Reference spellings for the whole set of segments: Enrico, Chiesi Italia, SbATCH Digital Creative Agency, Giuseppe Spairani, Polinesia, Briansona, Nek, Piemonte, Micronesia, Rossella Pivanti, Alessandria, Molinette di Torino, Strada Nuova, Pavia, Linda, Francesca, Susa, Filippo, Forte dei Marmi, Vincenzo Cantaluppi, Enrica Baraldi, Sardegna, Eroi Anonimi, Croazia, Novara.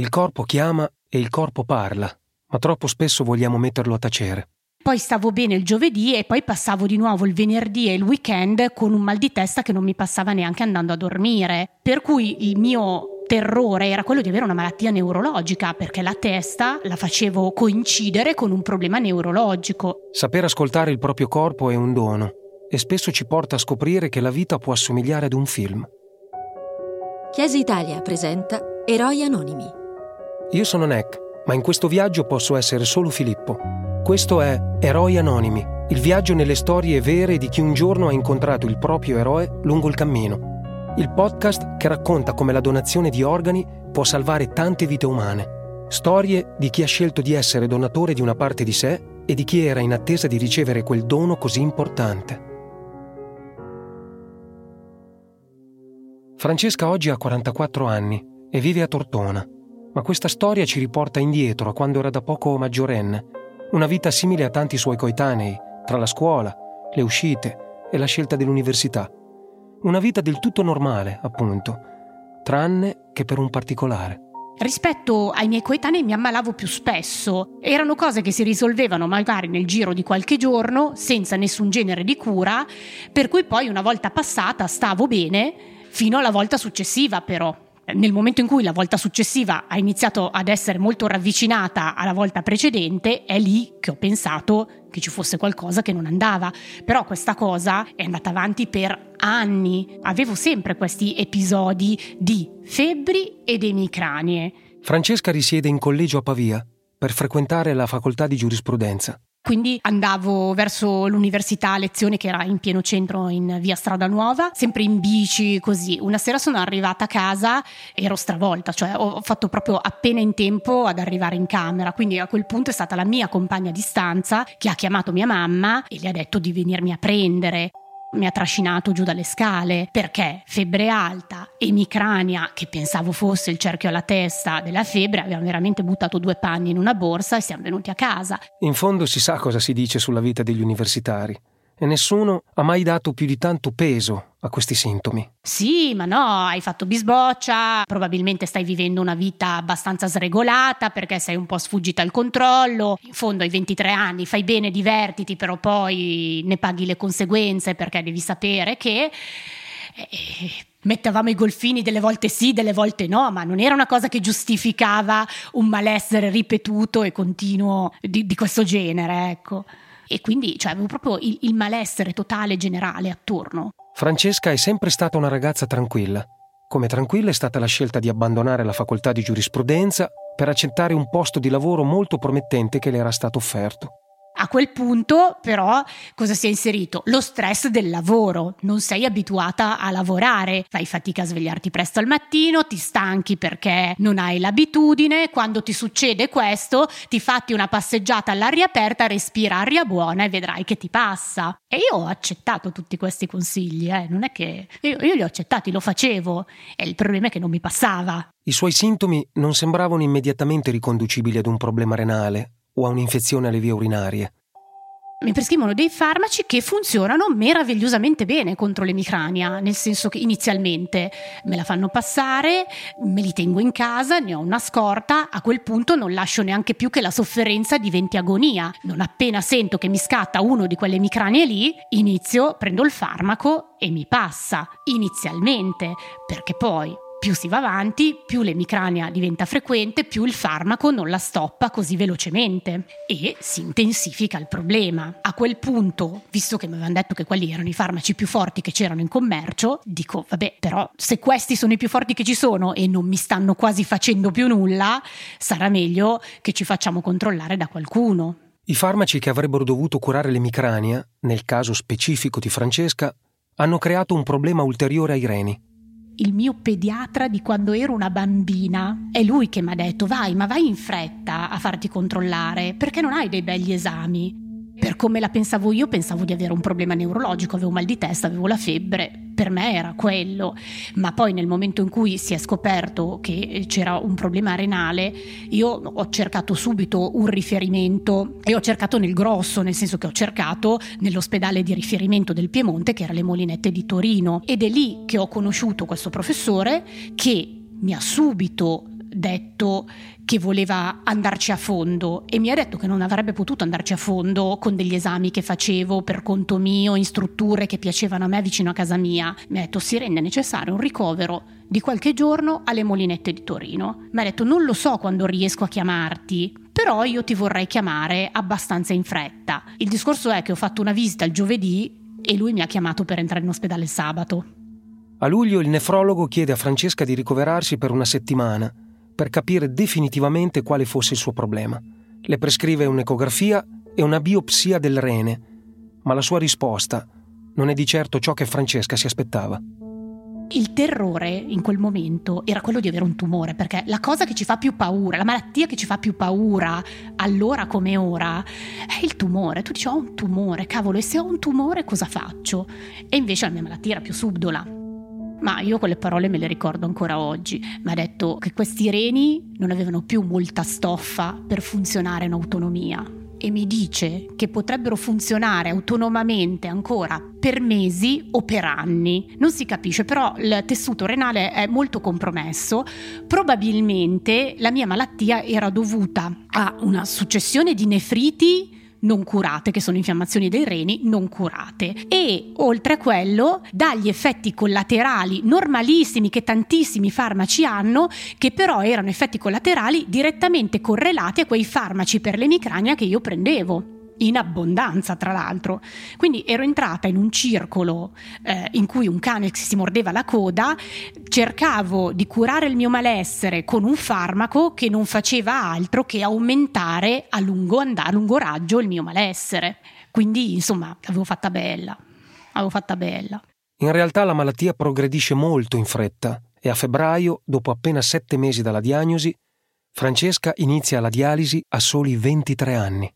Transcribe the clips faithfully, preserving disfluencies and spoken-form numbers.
Il corpo chiama e il corpo parla, ma troppo spesso vogliamo metterlo a tacere. Poi stavo bene il giovedì e poi passavo di nuovo il venerdì e il weekend con un mal di testa che non mi passava neanche andando a dormire. Per cui il mio terrore era quello di avere una malattia neurologica, perché la testa la facevo coincidere con un problema neurologico. Saper ascoltare il proprio corpo è un dono e spesso ci porta a scoprire che la vita può assomigliare ad un film. Chiesi Italia presenta Eroi Anonimi. Io sono Nek, ma in questo viaggio posso essere solo Filippo. Questo è Eroi Anonimi, il viaggio nelle storie vere di chi un giorno ha incontrato il proprio eroe lungo il cammino. Il podcast che racconta come la donazione di organi può salvare tante vite umane. Storie di chi ha scelto di essere donatore di una parte di sé e di chi era in attesa di ricevere quel dono così importante. Francesca oggi ha quarantaquattro anni e vive a Tortona, ma questa storia ci riporta indietro a quando era da poco maggiorenne. Una vita simile a tanti suoi coetanei, tra la scuola, le uscite e la scelta dell'università. Una vita del tutto normale, appunto, tranne che per un particolare. Rispetto ai miei coetanei mi ammalavo più spesso. Erano cose che si risolvevano magari nel giro di qualche giorno, senza nessun genere di cura, per cui poi una volta passata stavo bene, fino alla volta successiva però. Nel momento in cui la volta successiva ha iniziato ad essere molto ravvicinata alla volta precedente, è lì che ho pensato che ci fosse qualcosa che non andava. Però questa cosa è andata avanti per anni. Avevo sempre questi episodi di febbri ed emicranie. Francesca risiede in collegio a Pavia per frequentare la facoltà di giurisprudenza. Quindi andavo verso l'università a lezione che era in pieno centro in via Strada Nuova, sempre in bici così. Una sera sono arrivata a casa, ero stravolta, cioè ho fatto proprio appena in tempo ad arrivare in camera. Quindi a quel punto è stata la mia compagna di stanza che ha chiamato mia mamma e le ha detto di venirmi a prendere. Mi ha trascinato giù dalle scale perché febbre alta, emicrania, che pensavo fosse il cerchio alla testa della febbre, avevamo veramente buttato due panni in una borsa e siamo venuti a casa. In fondo si sa cosa si dice sulla vita degli universitari e nessuno ha mai dato più di tanto peso a questi sintomi. Sì, ma no, hai fatto bisboccia, probabilmente stai vivendo una vita abbastanza sregolata perché sei un po' sfuggita al controllo. In fondo ai ventitré anni fai bene, divertiti, però poi ne paghi le conseguenze perché devi sapere che... Eh, mettevamo i golfini delle volte sì, delle volte no, ma non era una cosa che giustificava un malessere ripetuto e continuo di, di questo genere, ecco. E quindi cioè, avevo proprio il, il malessere totale generale attorno. Francesca è sempre stata una ragazza tranquilla. Come tranquilla è stata la scelta di abbandonare la facoltà di giurisprudenza per accettare un posto di lavoro molto promettente che le era stato offerto. A quel punto però cosa si è inserito? Lo stress del lavoro, non sei abituata a lavorare, fai fatica a svegliarti presto al mattino, ti stanchi perché non hai l'abitudine, quando ti succede questo ti fatti una passeggiata all'aria aperta, respira aria buona e vedrai che ti passa. E io ho accettato tutti questi consigli, eh. Non è che io, io li ho accettati, lo facevo e il problema è che non mi passava. I suoi sintomi non sembravano immediatamente riconducibili ad un problema renale o a un'infezione alle vie urinarie. Mi prescrivono dei farmaci che funzionano meravigliosamente bene contro l'emicrania, nel senso che inizialmente me la fanno passare, me li tengo in casa, ne ho una scorta, a quel punto non lascio neanche più che la sofferenza diventi agonia. Non appena sento che mi scatta uno di quelle emicranie lì, inizio, prendo il farmaco e mi passa, inizialmente, perché poi... più si va avanti, più l'emicrania diventa frequente, più il farmaco non la stoppa così velocemente e si intensifica il problema. A quel punto, visto che mi avevano detto che quelli erano i farmaci più forti che c'erano in commercio, dico vabbè, però se questi sono i più forti che ci sono e non mi stanno quasi facendo più nulla, sarà meglio che ci facciamo controllare da qualcuno. I farmaci che avrebbero dovuto curare l'emicrania, nel caso specifico di Francesca, hanno creato un problema ulteriore ai reni. Il mio pediatra di quando ero una bambina, è lui che mi ha detto vai, ma vai in fretta a farti controllare perché non hai dei begli esami. Per come la pensavo io, pensavo di avere un problema neurologico, avevo mal di testa, avevo la febbre, per me era quello, ma poi nel momento in cui si è scoperto che c'era un problema renale, io ho cercato subito un riferimento e ho cercato nel grosso, nel senso che ho cercato nell'ospedale di riferimento del Piemonte, che era le Molinette di Torino, ed è lì che ho conosciuto questo professore che mi ha subito detto che voleva andarci a fondo e mi ha detto che non avrebbe potuto andarci a fondo con degli esami che facevo per conto mio in strutture che piacevano a me vicino a casa mia. Mi ha detto si rende necessario un ricovero di qualche giorno alle Molinette di Torino. Mi ha detto non lo so quando riesco a chiamarti, però io ti vorrei chiamare abbastanza in fretta. Il discorso è che ho fatto una visita il giovedì e lui mi ha chiamato per entrare in ospedale il sabato. A luglio il nefrologo chiede a Francesca di ricoverarsi per una settimana per capire definitivamente quale fosse il suo problema. Le prescrive un'ecografia e una biopsia del rene, ma la sua risposta non è di certo ciò che Francesca si aspettava. Il terrore in quel momento era quello di avere un tumore, perché la cosa che ci fa più paura, la malattia che ci fa più paura allora come ora è il tumore. Tu dici ho un tumore, cavolo, e se ho un tumore cosa faccio? E invece la mia malattia era più subdola. Ma io quelle parole me le ricordo ancora oggi. Mi ha detto che questi reni non avevano più molta stoffa per funzionare in autonomia e mi dice che potrebbero funzionare autonomamente ancora per mesi o per anni. Non si capisce, però il tessuto renale è molto compromesso. Probabilmente la mia malattia era dovuta a una successione di nefriti non curate, che sono infiammazioni dei reni non curate, e oltre a quello dagli effetti collaterali normalissimi che tantissimi farmaci hanno, che però erano effetti collaterali direttamente correlati a quei farmaci per l'emicrania che io prendevo in abbondanza, tra l'altro. Quindi ero entrata in un circolo eh, in cui un cane si mordeva la coda, cercavo di curare il mio malessere con un farmaco che non faceva altro che aumentare a lungo, and- a lungo raggio il mio malessere. Quindi insomma l'avevo fatta bella, avevo fatta bella. In realtà la malattia progredisce molto in fretta e a febbraio, dopo appena sette mesi dalla diagnosi, Francesca inizia la dialisi a soli ventitré anni.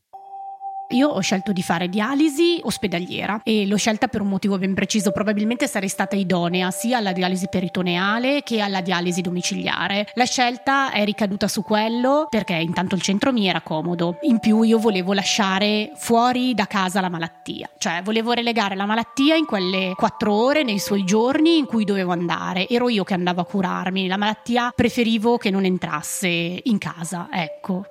Io ho scelto di fare dialisi ospedaliera e l'ho scelta per un motivo ben preciso. Probabilmente sarei stata idonea sia alla dialisi peritoneale che alla dialisi domiciliare. La scelta è ricaduta su quello perché intanto il centro mi era comodo. In più io volevo lasciare fuori da casa la malattia, cioè volevo relegare la malattia in quelle quattro ore, nei suoi giorni in cui dovevo andare. Ero io che andavo a curarmi, la malattia preferivo che non entrasse in casa, ecco.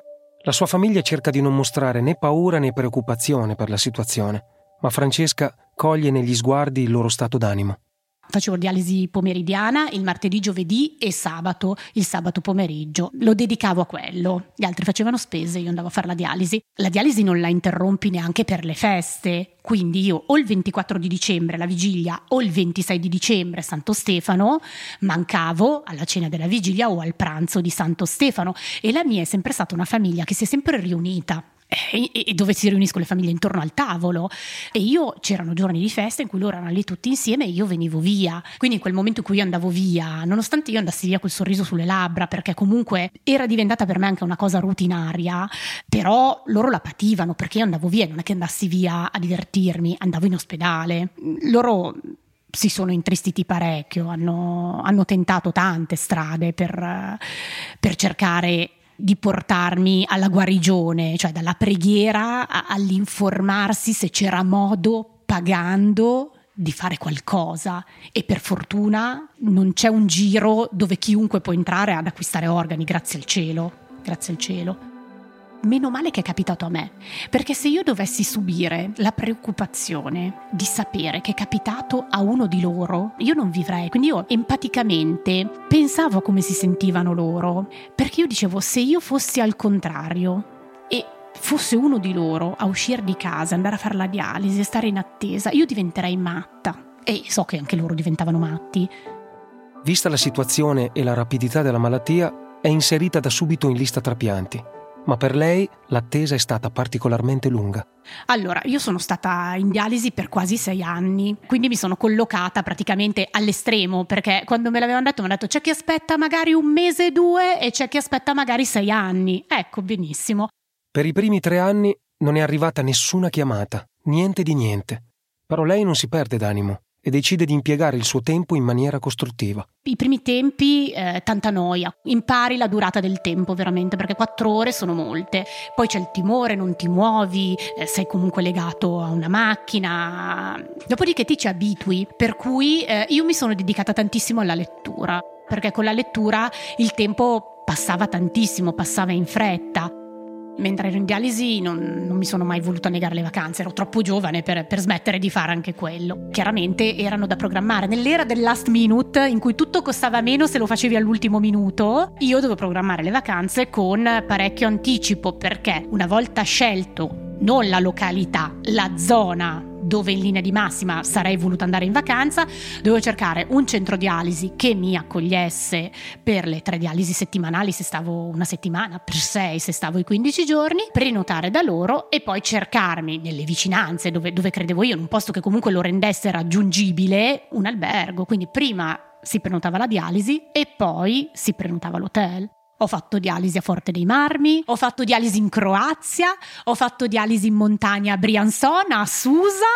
La sua famiglia cerca di non mostrare né paura né preoccupazione per la situazione, ma Francesca coglie negli sguardi il loro stato d'animo. Facevo dialisi pomeridiana il martedì, giovedì e sabato. Il sabato pomeriggio lo dedicavo a quello. Gli altri facevano spese, io andavo a fare la dialisi. La dialisi non la interrompi neanche per le feste. Quindi io o il ventiquattro di dicembre, la vigilia, o il ventisei di dicembre, Santo Stefano, mancavo alla cena della vigilia o al pranzo di Santo Stefano. E la mia è sempre stata una famiglia che si è sempre riunita, e dove si riuniscono le famiglie intorno al tavolo, e io c'erano giorni di festa in cui loro erano lì tutti insieme e io venivo via. Quindi in quel momento in cui io andavo via, nonostante io andassi via col sorriso sulle labbra, perché comunque era diventata per me anche una cosa rutinaria, però loro la pativano perché io andavo via, non è che andassi via a divertirmi, andavo in ospedale. Loro si sono intristiti parecchio, hanno, hanno tentato tante strade per, per cercare di portarmi alla guarigione, cioè dalla preghiera a, all'informarsi se c'era modo, pagando, di fare qualcosa. E per fortuna non c'è un giro dove chiunque può entrare ad acquistare organi, grazie al cielo, grazie al cielo. Meno male che è capitato a me, perché se io dovessi subire la preoccupazione di sapere che è capitato a uno di loro, io non vivrei. Quindi io empaticamente pensavo a come si sentivano loro, perché io dicevo, se io fossi al contrario e fosse uno di loro a uscire di casa, andare a fare la dialisi, stare in attesa, io diventerei matta, e so che anche loro diventavano matti. Vista la situazione e la rapidità della malattia, è inserita da subito in lista trapianti. Ma per lei l'attesa è stata particolarmente lunga. Allora, io sono stata in dialisi per quasi sei anni, quindi mi sono collocata praticamente all'estremo, perché quando me l'avevano detto mi hanno detto c'è chi aspetta magari un mese, due, e c'è chi aspetta magari sei anni. Ecco, benissimo. Per i primi tre anni non è arrivata nessuna chiamata, niente di niente. Però lei non si perde d'animo e decide di impiegare il suo tempo in maniera costruttiva. I primi tempi, eh, tanta noia, impari la durata del tempo veramente, perché quattro ore sono molte. Poi c'è il timore, non ti muovi, eh, sei comunque legato a una macchina. Dopodiché ti ci abitui, per cui eh, io mi sono dedicata tantissimo alla lettura, perché con la lettura il tempo passava tantissimo, passava in fretta. Mentre ero in dialisi non, non mi sono mai voluta negare le vacanze, ero troppo giovane per, per smettere di fare anche quello. Chiaramente erano da programmare. Nell'era del last minute, in cui tutto costava meno se lo facevi all'ultimo minuto, io dovevo programmare le vacanze con parecchio anticipo, perché una volta scelto non la località, la zona dove in linea di massima sarei voluta andare in vacanza, dovevo cercare un centro dialisi che mi accogliesse per le tre dialisi settimanali, se stavo una settimana, per sei se stavo i quindici giorni, prenotare da loro e poi cercarmi nelle vicinanze dove, dove credevo io, in un posto che comunque lo rendesse raggiungibile, un albergo. Quindi prima si prenotava la dialisi e poi si prenotava l'hotel. Ho fatto dialisi a Forte dei Marmi, ho fatto dialisi in Croazia, ho fatto dialisi in montagna a Briansona, a Susa.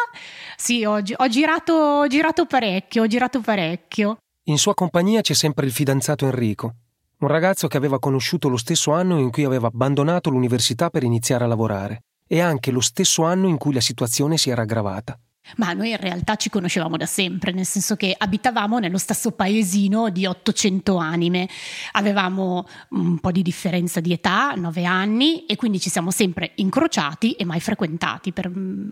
Sì, ho, ho, girato, ho girato parecchio, ho girato parecchio. In sua compagnia c'è sempre il fidanzato Enrico, un ragazzo che aveva conosciuto lo stesso anno in cui aveva abbandonato l'università per iniziare a lavorare, e anche lo stesso anno in cui la situazione si era aggravata. Ma noi in realtà ci conoscevamo da sempre, nel senso che abitavamo nello stesso paesino di ottocento anime, avevamo un po' di differenza di età, nove anni, e quindi ci siamo sempre incrociati e mai frequentati per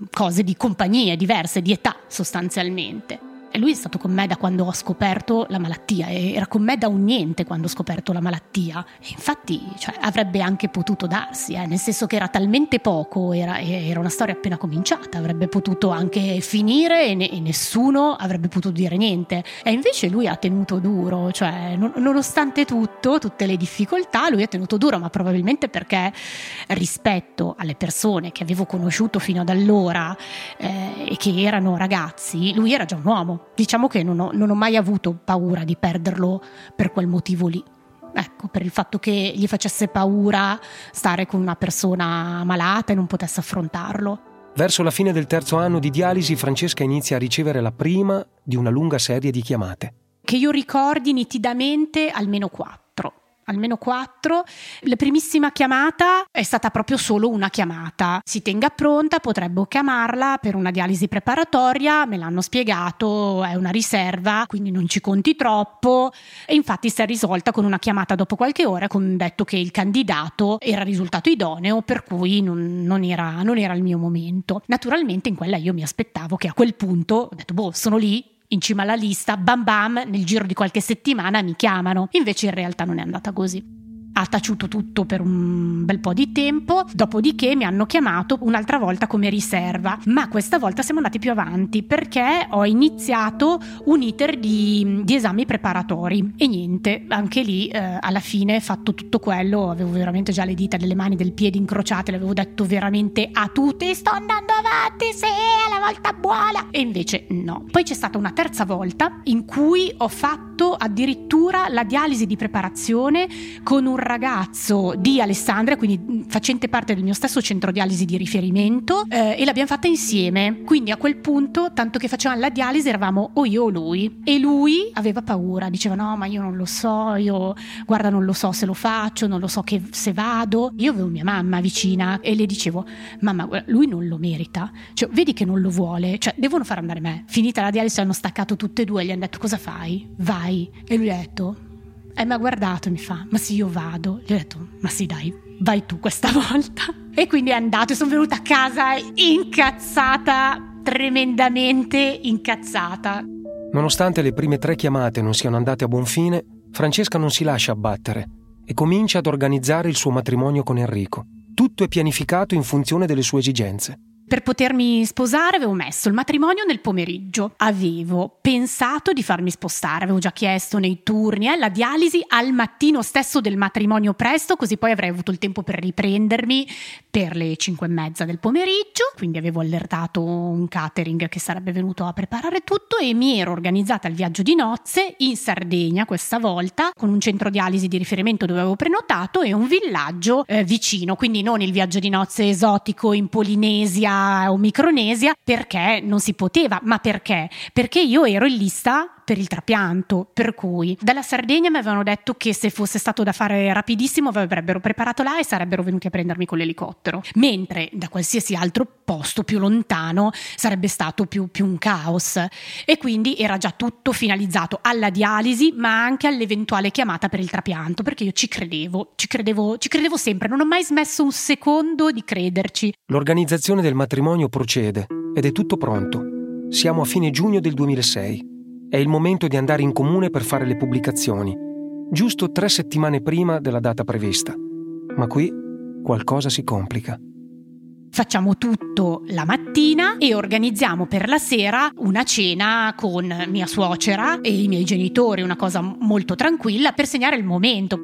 cose di compagnie diverse, di età sostanzialmente. E lui è stato con me da quando ho scoperto la malattia, e era con me da un niente quando ho scoperto la malattia. E infatti, cioè, avrebbe anche potuto darsi, eh, nel senso che era talmente poco, era, era una storia appena cominciata, avrebbe potuto anche finire e, ne, e nessuno avrebbe potuto dire niente. E invece lui ha tenuto duro, cioè non, nonostante tutto, tutte le difficoltà, lui ha tenuto duro, ma probabilmente perché rispetto alle persone che avevo conosciuto fino ad allora eh, e che erano ragazzi, lui era già un uomo. Diciamo che non ho, non ho mai avuto paura di perderlo per quel motivo lì, ecco, per il fatto che gli facesse paura stare con una persona malata e non potesse affrontarlo. Verso la fine del terzo anno di dialisi, Francesca inizia a ricevere la prima di una lunga serie di chiamate. Che io ricordi nitidamente almeno quattro. Almeno quattro. La primissima chiamata è stata proprio solo una chiamata. Si tenga pronta, potrebbe chiamarla per una dialisi preparatoria, me l'hanno spiegato, è una riserva, quindi non ci conti troppo. E infatti si è risolta con una chiamata dopo qualche ora, con detto che il candidato era risultato idoneo, per cui non, non, era, non era il mio momento. Naturalmente in quella io mi aspettavo che a quel punto, ho detto boh, sono lì, in cima alla lista, bam bam, nel giro di qualche settimana mi chiamano. Invece in realtà non è andata così. Ha taciuto tutto per un bel po' di tempo, dopodiché mi hanno chiamato un'altra volta come riserva, ma questa volta siamo andati più avanti perché ho iniziato un iter di, di esami preparatori. E niente, anche lì eh, alla fine fatto tutto quello, avevo veramente già le dita delle mani, del piede incrociate, l'avevo detto veramente a tutti, sto andando avanti, sì, è la volta buona, e invece no. Poi c'è stata una terza volta in cui ho fatto addirittura la dialisi di preparazione con un ragazzo di Alessandria, quindi facente parte del mio stesso centro dialisi di riferimento, eh, e l'abbiamo fatta insieme. Quindi a quel punto, tanto che facevamo la dialisi, eravamo o io o lui, e lui aveva paura, diceva no, ma io non lo so, io guarda non lo so se lo faccio, non lo so che se vado. Io avevo mia mamma vicina e le dicevo mamma, lui non lo merita, cioè vedi che non lo vuole, cioè devono far andare me. Finita la dialisi hanno staccato tutte e due e gli hanno detto cosa fai? Vai. E lui ha detto E mi ha guardato e mi fa, ma sì, io vado. Gli ho detto, ma sì dai, vai tu questa volta. E quindi è andato e sono venuta a casa incazzata, tremendamente incazzata. Nonostante le prime tre chiamate non siano andate a buon fine, Francesca non si lascia abbattere e comincia ad organizzare il suo matrimonio con Enrico. Tutto è pianificato in funzione delle sue esigenze. Per potermi sposare avevo messo il matrimonio nel pomeriggio, avevo pensato di farmi spostare, avevo già chiesto nei turni eh, la dialisi al mattino stesso del matrimonio presto, così poi avrei avuto il tempo per riprendermi per le cinque e mezza del pomeriggio, quindi avevo allertato un catering che sarebbe venuto a preparare tutto e mi ero organizzata il viaggio di nozze in Sardegna questa volta, con un centro dialisi di riferimento dove avevo prenotato e un villaggio eh, vicino, quindi non il viaggio di nozze esotico in Polinesia o Micronesia, perché non si poteva, ma perché? Perché io ero in lista per il trapianto, per cui dalla Sardegna mi avevano detto che se fosse stato da fare rapidissimo mi avrebbero preparato là e sarebbero venuti a prendermi con l'elicottero, mentre da qualsiasi altro posto più lontano sarebbe stato più, più un caos, e quindi era già tutto finalizzato alla dialisi ma anche all'eventuale chiamata per il trapianto, perché io ci credevo, ci credevo, ci credevo sempre, non ho mai smesso un secondo di crederci. L'organizzazione del matrimonio procede ed è tutto pronto. Siamo a fine giugno del duemilasei. È il momento di andare in comune per fare le pubblicazioni, giusto tre settimane prima della data prevista. Ma qui qualcosa si complica. Facciamo tutto la mattina e organizziamo per la sera una cena con mia suocera e i miei genitori, una cosa molto tranquilla per segnare il momento.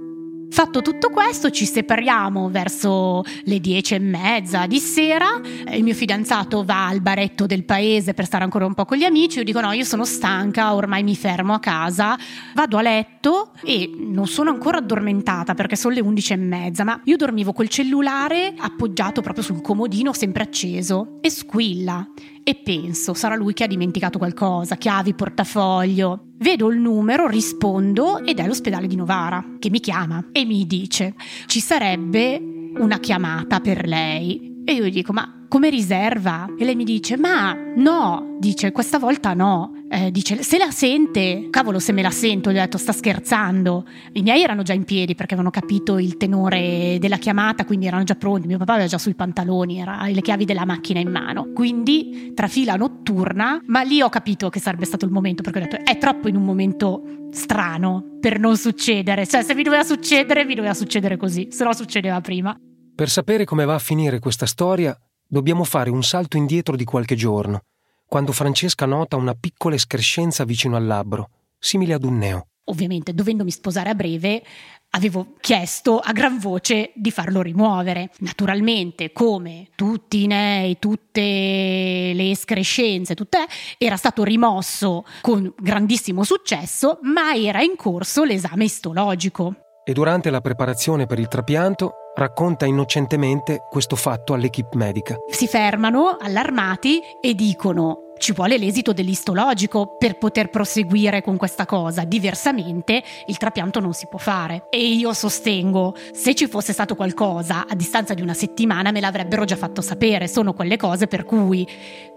Fatto tutto questo, ci separiamo verso le dieci e mezza di sera, il mio fidanzato va al baretto del paese per stare ancora un po' con gli amici, io dico no, io sono stanca, ormai mi fermo a casa, vado a letto e non sono ancora addormentata perché sono le undici e mezza, ma io dormivo col cellulare appoggiato proprio sul comodino, sempre acceso, e squilla. E penso, sarà lui che ha dimenticato qualcosa, chiavi, portafoglio. Vedo il numero, rispondo ed è l'ospedale di Novara che mi chiama e mi dice ci sarebbe una chiamata per lei, e io gli dico ma come riserva? E lei mi dice ma no, dice questa volta no. Eh, dice se la sente, cavolo se me la sento, gli ho detto sta scherzando. I miei erano già in piedi perché avevano capito il tenore della chiamata, quindi erano già pronti, mio papà aveva già sui pantaloni, era le chiavi della macchina in mano, quindi tra fila notturna, ma lì ho capito che sarebbe stato il momento perché ho detto è troppo in un momento strano per non succedere, cioè se mi doveva succedere mi doveva succedere così, se no succedeva prima. Per sapere come va a finire questa storia dobbiamo fare un salto indietro di qualche giorno, quando Francesca nota una piccola escrescenza vicino al labbro, simile ad un neo. Ovviamente, dovendomi sposare a breve, avevo chiesto a gran voce di farlo rimuovere. Naturalmente, come tutti i nei, tutte le escrescenze, tutte, era stato rimosso con grandissimo successo, ma era in corso l'esame istologico. E durante la preparazione per il trapianto, racconta innocentemente questo fatto all'equipe medica. Si fermano, allarmati, e dicono ci vuole l'esito dell'istologico per poter proseguire con questa cosa, diversamente il trapianto non si può fare. E io sostengo, se ci fosse stato qualcosa a distanza di una settimana me l'avrebbero già fatto sapere, sono quelle cose per cui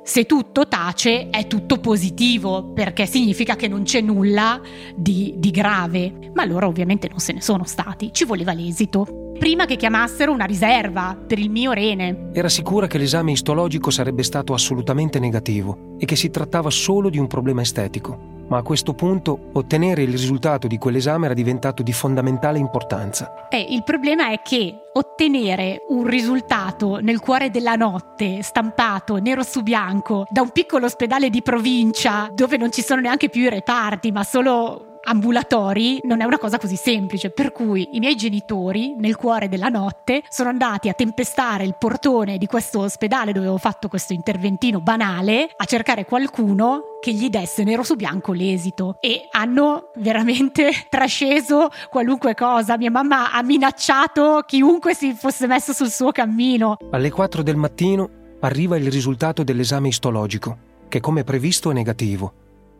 se tutto tace è tutto positivo, perché significa che non c'è nulla di, di grave. Ma loro ovviamente non se ne sono stati, ci voleva l'esito. Prima che chiamassero una riserva per il mio rene. Era sicura che l'esame istologico sarebbe stato assolutamente negativo e che si trattava solo di un problema estetico. Ma a questo punto ottenere il risultato di quell'esame era diventato di fondamentale importanza. Eh, il problema è che ottenere un risultato nel cuore della notte, stampato nero su bianco, da un piccolo ospedale di provincia dove non ci sono neanche più i reparti, ma solo ambulatori, non è una cosa così semplice, per cui i miei genitori nel cuore della notte sono andati a tempestare il portone di questo ospedale dove avevo fatto questo interventino banale a cercare qualcuno che gli desse nero su bianco l'esito, e hanno veramente trasceso qualunque cosa. Mia mamma ha minacciato chiunque si fosse messo sul suo cammino. Alle quattro del mattino arriva il risultato dell'esame istologico, che come previsto è negativo,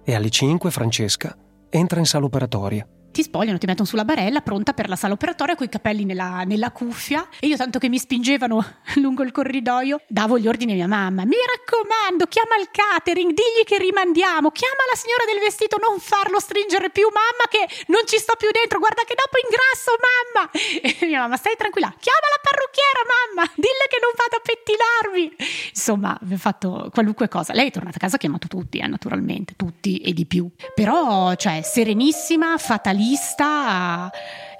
e alle cinque Francesca entra in sala operatoria. Ti spogliano, ti mettono sulla barella, pronta per la sala operatoria, coi capelli nella, nella cuffia, e io, tanto che mi spingevano lungo il corridoio, davo gli ordini a mia mamma: mi raccomando, chiama il catering, digli che rimandiamo, chiama la signora del vestito, non farlo stringere più, mamma, che non ci sto più dentro, guarda che dopo ingrasso, mamma. E mia mamma: stai tranquilla, chiama la parrucchiera, mamma, dille che non vado a pettinarmi. Insomma, avevo fatto qualunque cosa. Lei è tornata a casa, ha chiamato tutti, eh, naturalmente, tutti e di più, però, cioè, serenissima, fatalissima.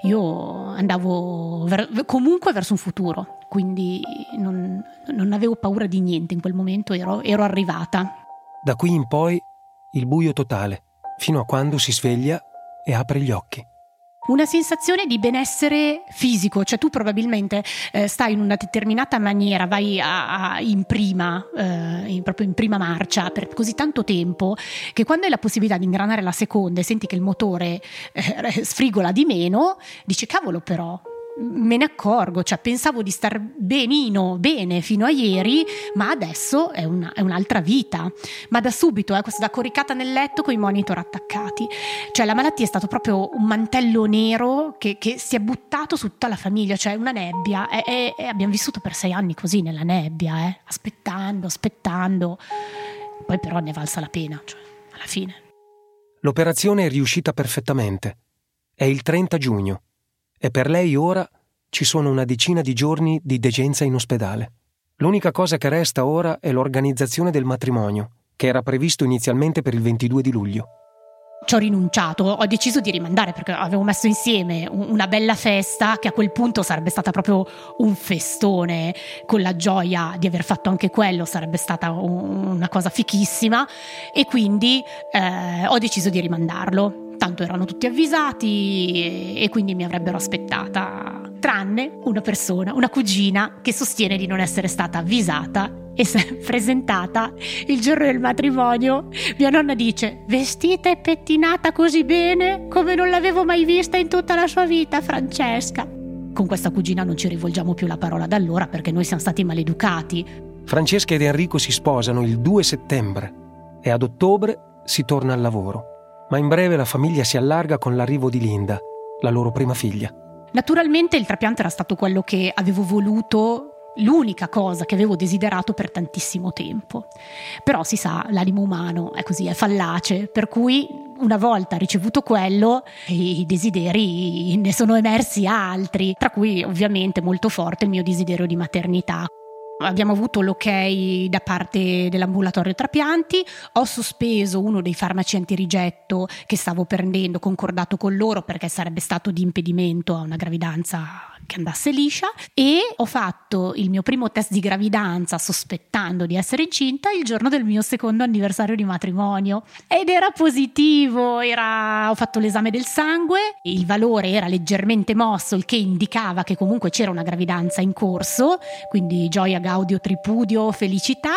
Io andavo ver- comunque verso un futuro, quindi non, non avevo paura di niente in quel momento, ero, ero arrivata. Da qui in poi il buio totale, fino a quando si sveglia e apre gli occhi. Una sensazione di benessere fisico, cioè tu probabilmente eh, stai in una determinata maniera, vai a, a, in prima, eh, in, proprio in prima marcia per così tanto tempo che quando hai la possibilità di ingranare la seconda e senti che il motore eh, sfrigola di meno, dici cavolo però, me ne accorgo, cioè pensavo di star benino, bene fino a ieri, ma adesso è, una, è un'altra vita, ma da subito, eh, questa da coricata nel letto con i monitor attaccati, cioè la malattia è stato proprio un mantello nero che, che si è buttato su tutta la famiglia, cioè una nebbia, e, e, e abbiamo vissuto per sei anni così nella nebbia, eh, aspettando, aspettando, poi però ne è valsa la pena, cioè alla fine. L'operazione è riuscita perfettamente, è il trenta giugno e per lei ora ci sono una decina di giorni di degenza in ospedale. L'unica cosa che resta ora è l'organizzazione del matrimonio, che era previsto inizialmente per il ventidue di luglio. Ci ho rinunciato, ho deciso di rimandare perché avevo messo insieme una bella festa che a quel punto sarebbe stata proprio un festone, con la gioia di aver fatto anche quello, sarebbe stata una cosa fichissima, e quindi eh, ho deciso di rimandarlo, tanto erano tutti avvisati e quindi mi avrebbero aspettata, tranne una persona, una cugina che sostiene di non essere stata avvisata e si è presentata il giorno del matrimonio. Mia nonna dice: vestita e pettinata così bene come non l'avevo mai vista in tutta la sua vita, Francesca. Con questa cugina non ci rivolgiamo più la parola da allora, perché noi siamo stati maleducati. Francesca ed Enrico si sposano il due settembre e ad ottobre si torna al lavoro, ma in breve la famiglia si allarga con l'arrivo di Linda, la loro prima figlia. Naturalmente il trapianto era stato quello che avevo voluto, l'unica cosa che avevo desiderato per tantissimo tempo, però si sa, l'animo umano è così, è fallace, per cui una volta ricevuto quello i desideri ne sono emersi altri, tra cui ovviamente molto forte il mio desiderio di maternità. Abbiamo avuto l'ok da parte dell'ambulatorio trapianti, ho sospeso uno dei farmaci antirigetto che stavo prendendo, concordato con loro, perché sarebbe stato di impedimento a una gravidanza che andasse liscia, e ho fatto il mio primo test di gravidanza sospettando di essere incinta il giorno del mio secondo anniversario di matrimonio, ed era positivo, era... ho fatto l'esame del sangue, il valore era leggermente mosso, il che indicava che comunque c'era una gravidanza in corso, quindi gioia, gaudio, tripudio, felicità.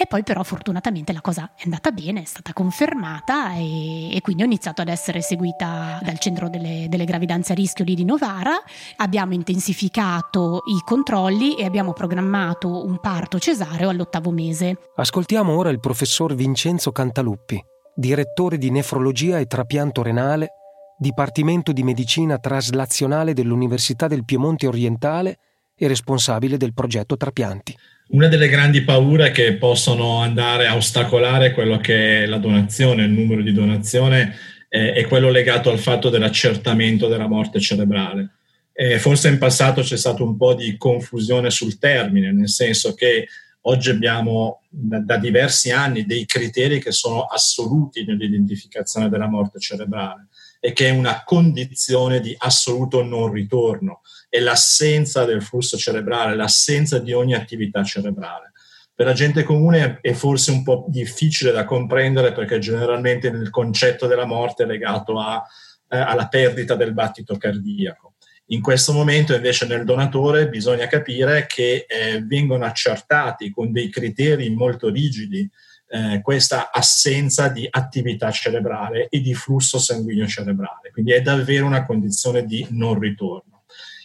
E poi però fortunatamente la cosa è andata bene, è stata confermata e, e quindi ho iniziato ad essere seguita dal centro delle, delle gravidanze a rischio lì di Novara. Abbiamo intensificato i controlli e abbiamo programmato un parto cesareo all'ottavo mese. Ascoltiamo ora il professor Vincenzo Cantaluppi, direttore di nefrologia e trapianto renale, Dipartimento di Medicina Traslazionale dell'Università del Piemonte Orientale e responsabile del progetto Trapianti. Una delle grandi paure che possono andare a ostacolare quello che è la donazione, il numero di donazione, eh, è quello legato al fatto dell'accertamento della morte cerebrale. Eh, forse in passato c'è stata un po' di confusione sul termine, nel senso che oggi abbiamo da, da diversi anni dei criteri che sono assoluti nell'identificazione della morte cerebrale e che è una condizione di assoluto non ritorno, è l'assenza del flusso cerebrale, l'assenza di ogni attività cerebrale. Per la gente comune è forse un po' difficile da comprendere, perché generalmente il concetto della morte è legato a, eh, alla perdita del battito cardiaco. In questo momento invece nel donatore bisogna capire che eh, vengono accertati con dei criteri molto rigidi Eh, questa assenza di attività cerebrale e di flusso sanguigno cerebrale, quindi è davvero una condizione di non ritorno,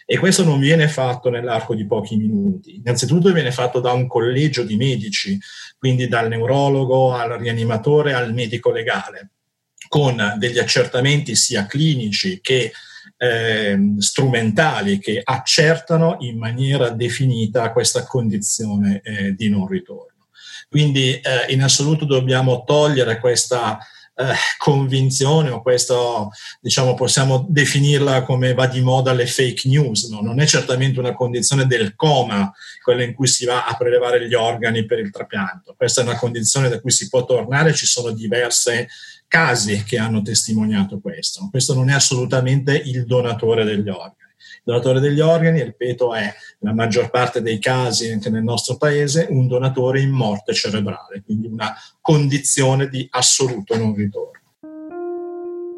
e questo non viene fatto nell'arco di pochi minuti. Innanzitutto viene fatto da un collegio di medici, quindi dal neurologo al rianimatore al medico legale, con degli accertamenti sia clinici che eh, strumentali, che accertano in maniera definita questa condizione eh, di non ritorno. Quindi eh, in assoluto dobbiamo togliere questa eh, convinzione, o questo, diciamo, possiamo definirla come va di moda le fake news, no? Non è certamente una condizione del coma, quella in cui si va a prelevare gli organi per il trapianto. Questa è una condizione da cui si può tornare, ci sono diverse casi che hanno testimoniato questo. Questo non è assolutamente il donatore degli organi. Donatore degli organi, ripeto, è la maggior parte dei casi anche nel nostro paese un donatore in morte cerebrale, quindi una condizione di assoluto non ritorno.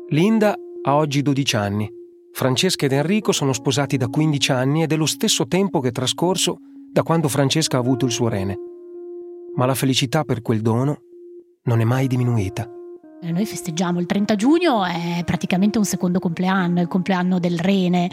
Linda ha oggi dodici anni. Francesca ed Enrico sono sposati da quindici anni ed è lo stesso tempo che è trascorso da quando Francesca ha avuto il suo rene. Ma la felicità per quel dono non è mai diminuita. Noi festeggiamo il trenta giugno, è praticamente un secondo compleanno, il compleanno del rene.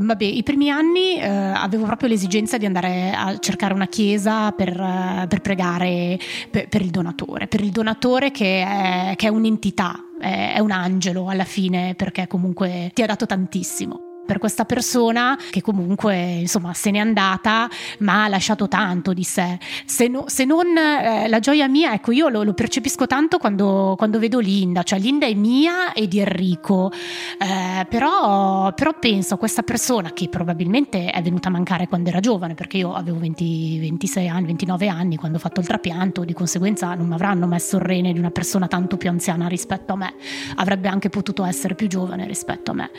vabbè, i primi anni eh, avevo proprio l'esigenza di andare a cercare una chiesa per, eh, per pregare per, per il donatore, per il donatore che è, che è un'entità, è, è un angelo alla fine, perché comunque ti ha dato tantissimo. Per questa persona che comunque insomma se n'è andata ma ha lasciato tanto di sé, se, no, se non eh, la gioia mia, ecco, io lo, lo percepisco tanto quando, quando vedo Linda, cioè Linda è mia e di Enrico, eh, però, però penso a questa persona che probabilmente è venuta a mancare quando era giovane, perché io avevo venti, ventisei anni, ventinove anni quando ho fatto il trapianto, di conseguenza non mi avranno messo il rene di una persona tanto più anziana rispetto a me, avrebbe anche potuto essere più giovane rispetto a me,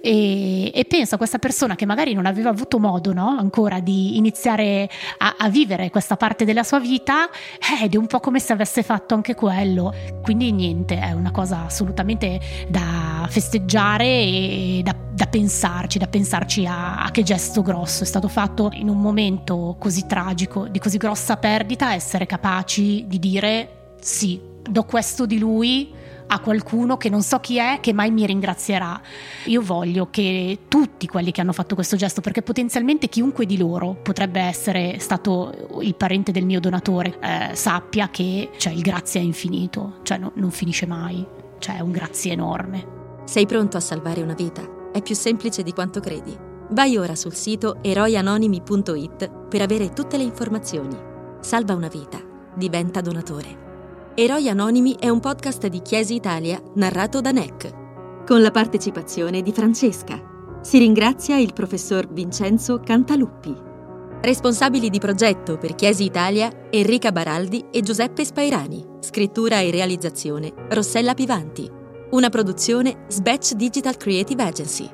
e e penso a questa persona che magari non aveva avuto modo, no, ancora di iniziare a, a vivere questa parte della sua vita, eh, ed è un po' come se avesse fatto anche quello, quindi niente, è una cosa assolutamente da festeggiare e da, da pensarci, da pensarci a, a che gesto grosso è stato fatto in un momento così tragico, di così grossa perdita, essere capaci di dire sì, do questo di lui a qualcuno che non so chi è, che mai mi ringrazierà. Io voglio che tutti quelli che hanno fatto questo gesto, perché potenzialmente chiunque di loro potrebbe essere stato il parente del mio donatore, eh, sappia che cioè, il grazie è infinito, cioè no, non finisce mai, cioè è un grazie enorme. Sei pronto a salvare una vita? È più semplice di quanto credi. Vai ora sul sito eroi anonimi punto it per avere tutte le informazioni. Salva una vita, diventa donatore. Eroi Anonimi è un podcast di Chiesi Italia narrato da Nek, con la partecipazione di Francesca. Si ringrazia il professor Vincenzo Cantaluppi. Responsabili di progetto per Chiesi Italia, Enrica Baraldi e Giuseppe Spairani. Scrittura e realizzazione, Rossella Pivanti. Una produzione SbATCH Digital Creative Agency.